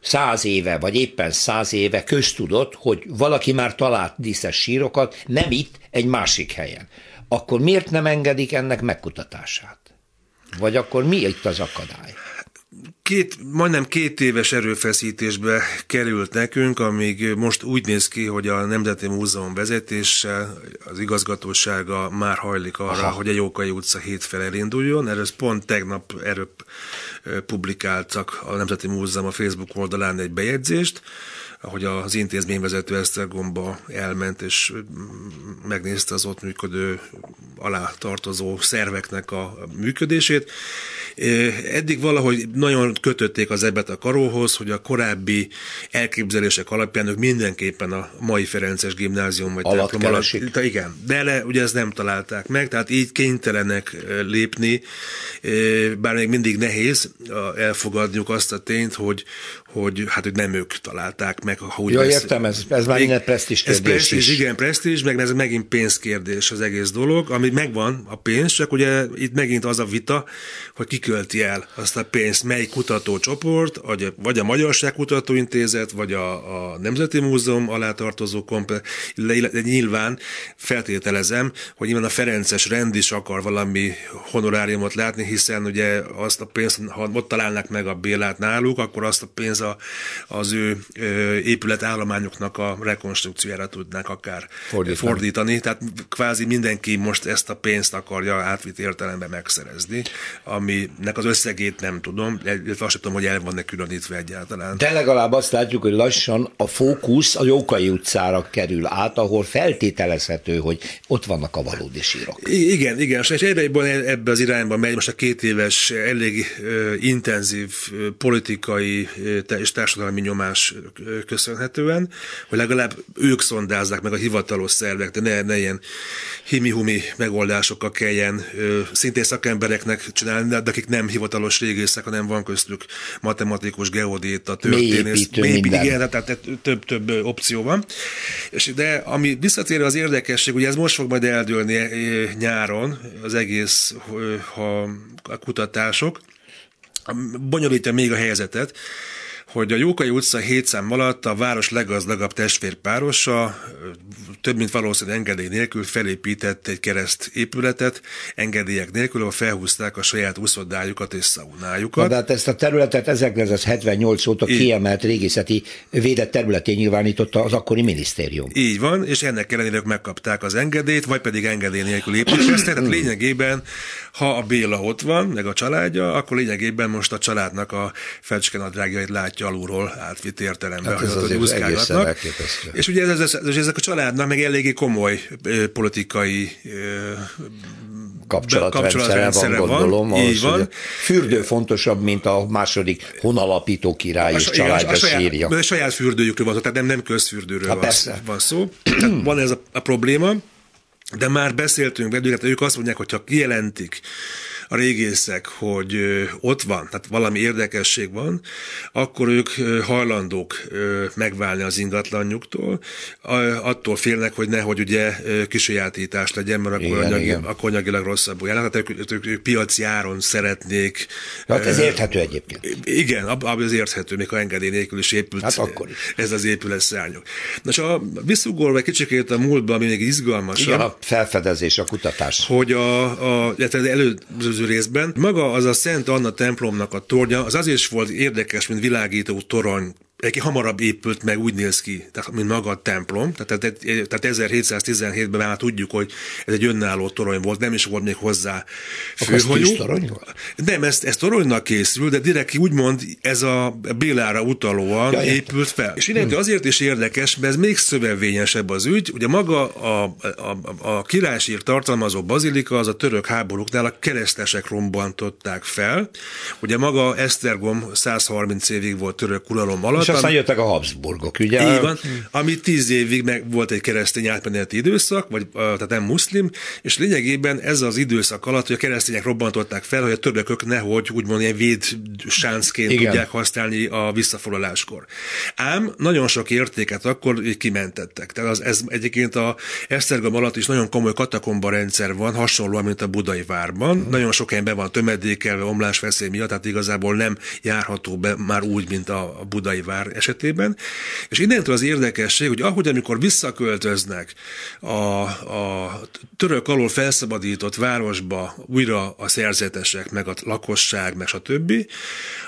100 éve, vagy éppen 100 éve köztudott, hogy valaki már talált díszes sírokat, nem itt, egy másik helyen. Akkor miért nem engedik ennek megkutatását? Vagy akkor mi itt az akadály? Majdnem 2 éves erőfeszítésbe került nekünk, amíg most úgy néz ki, hogy a Nemzeti Múzeum vezetéssel az igazgatósága már hajlik arra, hogy a Jókai utca hétfel elinduljon. Erről pont tegnap publikáltak a Nemzeti Múzeum a Facebook oldalán egy bejegyzést, ahogy az intézményvezető Esztergomba elment, és megnézte az ott működő alá tartozó szerveknek a működését. Eddig valahogy nagyon kötötték az ebet a karóhoz, hogy a korábbi elképzelések alapján ők mindenképpen a mai Ferences gimnázium vagy templom alatt, igen, de ugye ezt nem találták meg, tehát így kénytelenek lépni, bár még mindig nehéz elfogadniuk azt a tényt, hogy hogy nem ők találták meg. Jaj, értem, ez már minden presztízs kérdés. Ez presztízs, igen, presztízs, meg ez megint pénzkérdés az egész dolog, ami megvan a pénz, csak ugye itt megint az a vita, hogy ki költi el azt a pénzt, melyik kutatócsoport, vagy a Magyarság Kutatóintézet, vagy a Nemzeti Múzeum alá tartozó nyilván feltételezem, hogy nyilván a ferences rend is akar valami honoráriumot látni, hiszen ugye azt a pénzt, ha ott találnak meg a Bélát náluk, akkor azt a pénz az ő épületállományoknak a rekonstrukciójára tudnák akár fordítani. Tehát kvázi mindenki most ezt a pénzt akarja átvitt értelemben megszerezni, aminek az összegét nem tudom, azt sem tudom, hogy el van-e különítve egyáltalán. De legalább azt látjuk, hogy lassan a fókusz a Jókai utcára kerül át, ahol feltételezhető, hogy ott vannak a valódi sírok. Igen, igen, és ebbe az irányba megy most a 2 éves elég intenzív politikai és társadalmi nyomás köszönhetően, hogy legalább ők szondázzák meg a hivatalos szervek, de ne ilyen himi-humi megoldásokkal kelljen szintén szakembereknek csinálni, de akik nem hivatalos régészek, hanem van köztük matematikus, geodéta, történész, igen, tehát több opció van. De ami visszatérő az érdekesség, ugye ez most fog majd eldőlni nyáron az egész a kutatások, bonyolítja még a helyzetet, hogy a Jókai utca 7 szám alatt a város leggazdagabb testvérpárosa több mint valószínű engedély nélkül felépített egy keresztépületet, engedélyek nélkül, ahol felhúzták a saját úszodájukat és szaunájukat. De hát ezt a területet 1978 óta kiemelt régészeti védett területté nyilvánította az akkori minisztérium. Így van, és ennek ellenére megkapták az engedélyt, vagy pedig engedély nélkül építkeztek. Tehát lényegében, ha a Béla ott van, meg a családja, akkor lényegében most a családnak a fecskenadrágjait látja alulról átvitt értelemben, hát hogy az úszkálgatnak. És ugye ezek a családnak meg eléggé komoly politikai kapcsolatrendszere van, gondolom. Így van. Fürdő fontosabb, mint a második honalapító királyos családja sírja. A saját fürdőjükről van szó, tehát nem közfürdőről van szó. Van ez a probléma, de már beszéltünk velük, hát ők azt mondják, hogy ha kijelentik a régészek, hogy ott van, tehát valami érdekesség van, akkor ők hajlandók megválni az ingatlanjuktól, attól félnek, hogy nehogy ugye kisajátítás legyen, mert akkor anyagilag rosszabbul járnak, tehát ők piaci áron szeretnék. Hát ez érthető egyébként. Igen, az érthető, még a engedély nélkül is épült, hát akkor is ez az épület szárnyok. Nos, visszugorva kicsikét a múltba, ami még izgalmasabb. Igen, a felfedezés, a kutatás. Hogy előző részben. Maga az a Szent Anna templomnak a tornya, az azért volt érdekes, mint világító torony. Egy hamarabb épült meg, úgy néz ki, mint maga a templom. Tehát 1717-ben már tudjuk, hogy ez egy önálló torony volt, nem is volt még hozzá főhajó. Nem, ez toronynak készül, de direkt úgymond ez a Bélára utalóan épült fel. És innentől azért is érdekes, mert ez még szövevényesebb az ügy. Ugye maga a királysír tartalmazó bazilika, az a török háborúknál a keresztesek rombantották fel. Ugye maga Esztergom 130 évig volt török uralom alatt. És aztán jöttek a Habsburgok, ugye? Így van, ami 10 évig meg volt egy keresztény átmeneti időszak, tehát nem muszlim, és lényegében ez az időszak alatt, hogy a keresztények robbantották fel, hogy a törökök nehogy úgymond ilyen védsáncként tudják használni a visszafoglaláskor. Ám nagyon sok értéket akkor kimentettek. Tehát ez egyébként a Esztergom alatt is nagyon komoly katakomba rendszer van, hasonlóan, mint a budai várban. Nagyon sok helyen be van tömedékelve, omlásveszély miatt, tehát igazából nem járható be már úgy, mint a budai vár esetében, és innentől az érdekesség, hogy ahogy amikor visszaköltöznek a török alól felszabadított városba újra a szerzetesek, meg a lakosság, meg stb.,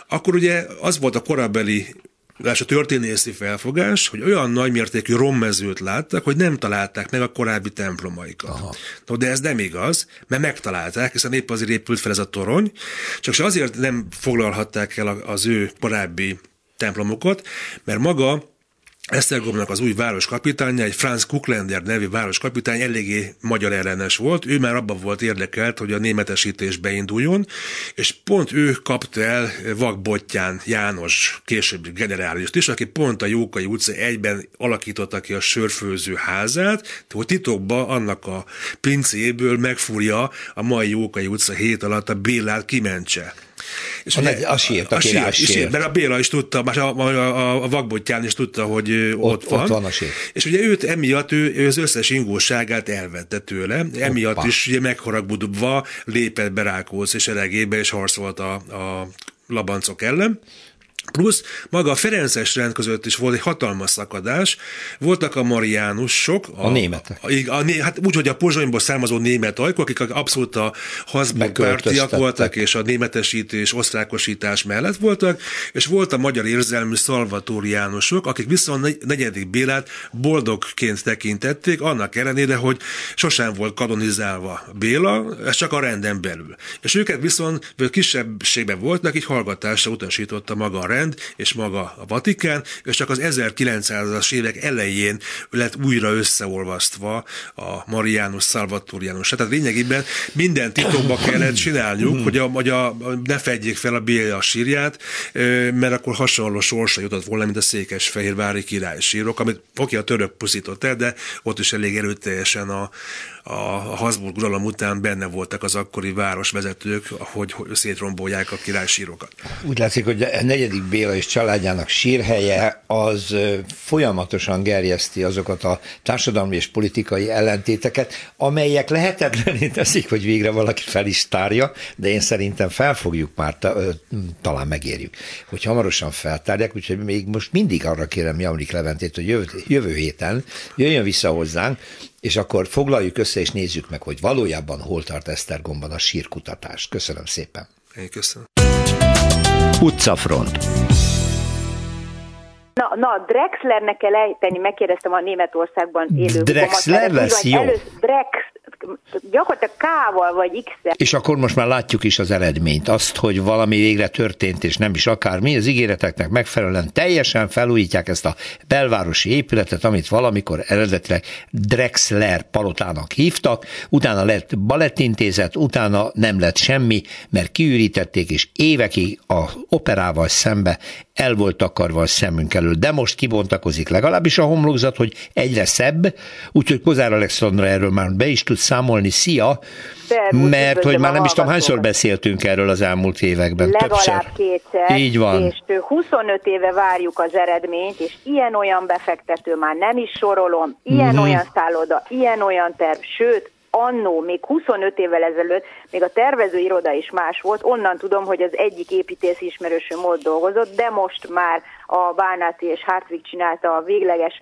akkor ugye az volt a korabeli és a történészi felfogás, hogy olyan nagymértékű rommezőt láttak, hogy nem találták meg a korábbi templomaikat. De ez nem igaz, mert megtalálták, hiszen épp azért épült fel ez a torony, csak se azért nem foglalhatták el az ő korábbi templomokat, mert maga Esztergomnak az új városkapitánya, egy Franz Kucklender nevű városkapitány eléggé magyar ellenes volt, ő már abban volt érdekelt, hogy a németesítés beinduljon, és pont ő kapta el Vakbottyán János későbbi generálist is, aki pont a Jókai utca 1-ben alakította ki a sörfőző házát, hogy titokba annak a pincéből megfúrja a mai Jókai utca 7 alatt a Bélát kimentse. És a sírt, a király sírt. Mert a Béla is tudta, már a Vakbottyán is tudta, hogy ott van a sírt. És ugye őt emiatt ő az összes ingóságát elvette tőle, emiatt is ugye megharagbudva lépett be Rákócz és elegébe, és harcolt a labancok ellen. Plusz maga a Ferences rend között is volt egy hatalmas szakadás. Voltak a mariánusok. A németek. Hát úgy, hogy a Pozsonyból származó német ajkok, akik abszolút a Habsburg pártiak voltak, és a németesítés, osztrákosítás mellett voltak, és volt a magyar érzelmű szalvatóriánusok, akik viszont Negyedik Bélát boldogként tekintették, annak ellenére, hogy sosem volt kanonizálva Béla, ez csak a renden belül. És őket viszont kisebbségben voltak, így hallgatásra utasította maga a rend, és maga a Vatikán, és csak az 1900-as évek elején lett újra összeolvasztva a Mariánus Salvatoriánus. Tehát lényegében minden titokba kellett csinálniuk, hogy ne fedjék fel a Béla sírját, mert akkor hasonló sorsa jutott volna, mint a székesfehérvári király sírok, amit oké, a török pusztított el, de ott is elég erőteljesen a Habsburg uralom után benne voltak az akkori városvezetők, hogy szétrombolják a király sírokat. Úgy látszik, hogy a Negyedik Béla és családjának sírhelye az folyamatosan gerjeszti azokat a társadalmi és politikai ellentéteket, amelyek lehetetlené teszik, hogy végre valaki fel is tárja, de én szerintem felfogjuk már, talán megérjük, hogy hamarosan feltárják, úgyhogy még most mindig arra kérem Jamrik Leventét, hogy jövő héten jöjjön vissza hozzánk, és akkor foglaljuk össze, és nézzük meg, hogy valójában hol tart Esztergomban a sírkutatás. Köszönöm szépen. Én köszönöm. Utcafront. Na, Drechslernek kell ejteni, megkérdeztem a Németországban élő. Drechsler lesz, jó. Gyakorlatilag K-val vagy X-el. És akkor most már látjuk is az eredményt, azt, hogy valami végre történt, és nem is akármi, az ígéreteknek megfelelően teljesen felújítják ezt a belvárosi épületet, amit valamikor eredetileg Drechsler palotának hívtak, utána lett balettintézet, utána nem lett semmi, mert kiürítették, és évekig az operával szembe el volt takarva a szemünk elől, de most kibontakozik legalábbis a homlokzat, hogy egyre szebb, úgyhogy Kozár Alexandra erről már be is tud számolni. Szia! Mert hogy már nem is tudom, hányszor beszéltünk erről az elmúlt években. Legalább kétszer. Így van. És 25 éve várjuk az eredményt, és ilyen-olyan befektető, már nem is sorolom, ilyen-olyan szálloda, ilyen-olyan terv, sőt, annó, még 25 évvel ezelőtt, még a tervezőiroda is más volt, onnan tudom, hogy az egyik építész ismerősöm ott dolgozott, de most már a Bárnáci és Hartwig csinálta a végleges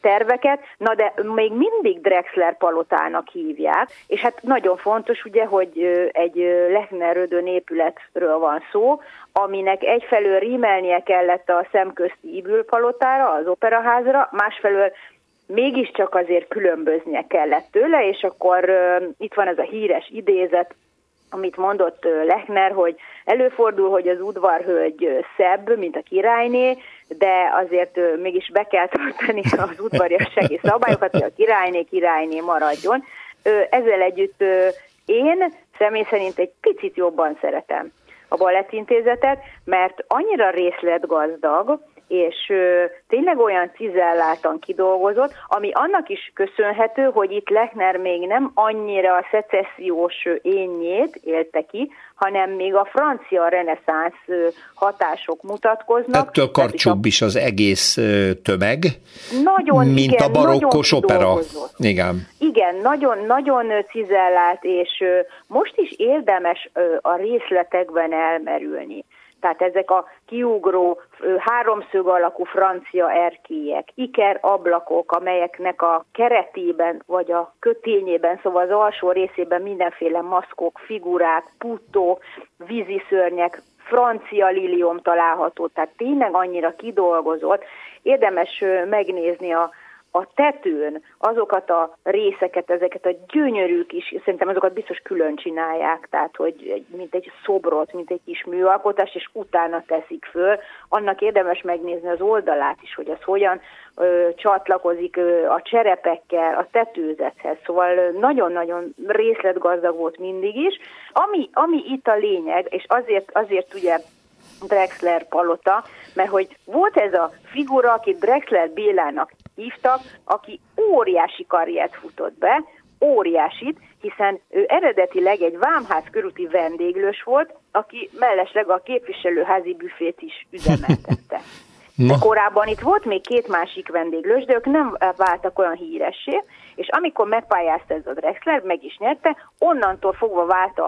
terveket, na de még mindig Drechsler palotának hívják, és hát nagyon fontos ugye, hogy egy Lechner Ödön épületről van szó, aminek egyfelől rímelnie kellett a szemközti Ybül-palotára, az operaházra, másfelől mégiscsak azért különböznie kellett tőle, és akkor itt van ez a híres idézet, amit mondott Lechner, hogy előfordul, hogy az udvarhölgy szebb, mint a királyné, de azért mégis be kell tartani az udvariassági szabályokat, hogy a királyné maradjon. Ezzel együtt én személy szerint egy picit jobban szeretem a balettintézetet, mert annyira részletgazdag, és tényleg olyan cizelláltan kidolgozott, ami annak is köszönhető, hogy itt Lechner még nem annyira a szecessziós énjét élte ki, hanem még a francia reneszánsz hatások mutatkoznak. Ettől karcsúbb is az egész tömeg, nagyon, mint igen, a barokkos opera. Dolgozott. Igen, nagyon cizellált, és most is érdemes a részletekben elmerülni. Tehát ezek a kiugró, háromszög alakú francia erkélyek, ikerablakok, amelyeknek a keretében vagy a kötényében, szóval az alsó részében mindenféle maszkok, figurák, puttók, víziszörnyek, francia lilium található, tehát tényleg annyira kidolgozott. Érdemes megnézni a tetőn azokat a részeket, ezeket a gyönyörű kis, szerintem azokat biztos külön csinálják, tehát hogy mint egy szobrot, mint egy kis műalkotást, és utána teszik föl. Annak érdemes megnézni az oldalát is, hogy az hogyan csatlakozik a cserepekkel, a tetőzethez. Szóval nagyon-nagyon részletgazdag volt mindig is. Ami itt a lényeg, és azért ugye Drechsler palota, mert hogy volt ez a figura, akit Drechsler Bélának hívtak, aki óriási karriert futott be, óriásit, hiszen ő eredetileg egy Vámház körúti vendéglős volt, aki mellesleg a képviselőházi büfét is üzemeltette. De korábban itt volt még két másik vendéglős, de ők nem váltak olyan híressé, és amikor megpályázta ez a Drechsler, meg is nyerte, onnantól fogva vált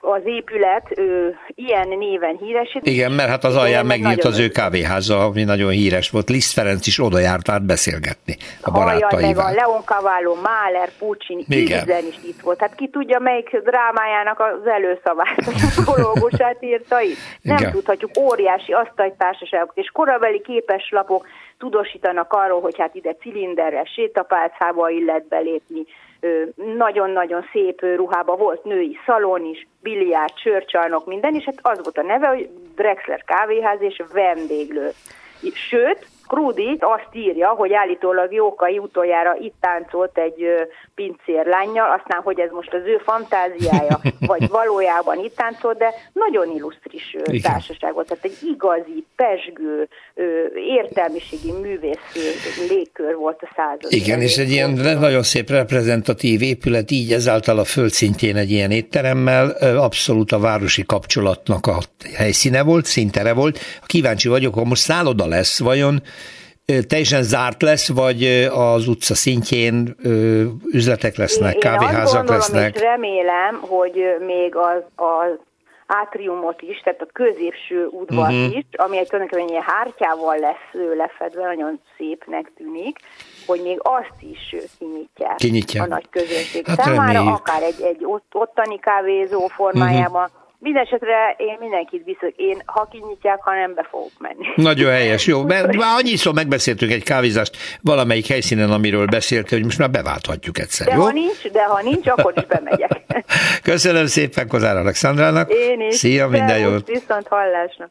az épület ilyen néven híresít. Igen, mert hát az alján megnyílt az ő kávéháza, ami nagyon híres volt. Liszt Ferenc is oda járt át beszélgetni a barátaival. A Leon Cavallo, Mahler, Puccini, Ibsen is itt volt. Hát ki tudja, melyik drámájának az előszavát, a prológusát írta itt. Nem tudhatjuk, óriási asztalitársaságok és korabeli képeslapok tudósítanak arról, hogy hát ide cilinderrel, sétapálcával illet belépni. Nagyon-nagyon szép ruhába volt, női szalon is, biliárd, sörcsarnok, minden, és hát az volt a neve, hogy Drechsler kávéház és vendéglő. Sőt, Krúdi azt írja, hogy állítólag Jókai utoljára itt táncolt egy pincérlánnyal, aztán, hogy ez most az ő fantáziája, vagy valójában itt táncolt, de nagyon illusztris társaság volt. Tehát egy igazi, pezsgő, értelmiségi művész légkör volt a század. Igen, és egy ilyen nagyon szép reprezentatív épület, így ezáltal a földszintjén egy ilyen étteremmel abszolút a városi kapcsolatnak a helyszíne volt, szintere volt. Kíváncsi vagyok, ha most szálloda lesz, vajon teljesen zárt lesz, vagy az utca szintjén üzletek lesznek, kávéházak lesznek? Én remélem, hogy még az átriumot is, tehát a középső udvar is, ami egy tulajdonképpen ilyen hártyával lesz lefedve, nagyon szépnek tűnik, hogy még azt is kinyitják. A nagy közönség számára, akár egy ottani kávézó formájában, mindenesetre én mindenkit viszok, én ha kinyitják, ha nem, be fogok menni. Nagyon helyes, jó. Mert már annyiszor megbeszéltünk egy kávézást valamelyik helyszínen, amiről beszéltél, hogy most már beválthatjuk egyszer, de jó? De ha nincs, akkor is bemegyek. Köszönöm szépen Kozár Alexandrának. Én is. Szia, minden jót. Viszont hallásnak.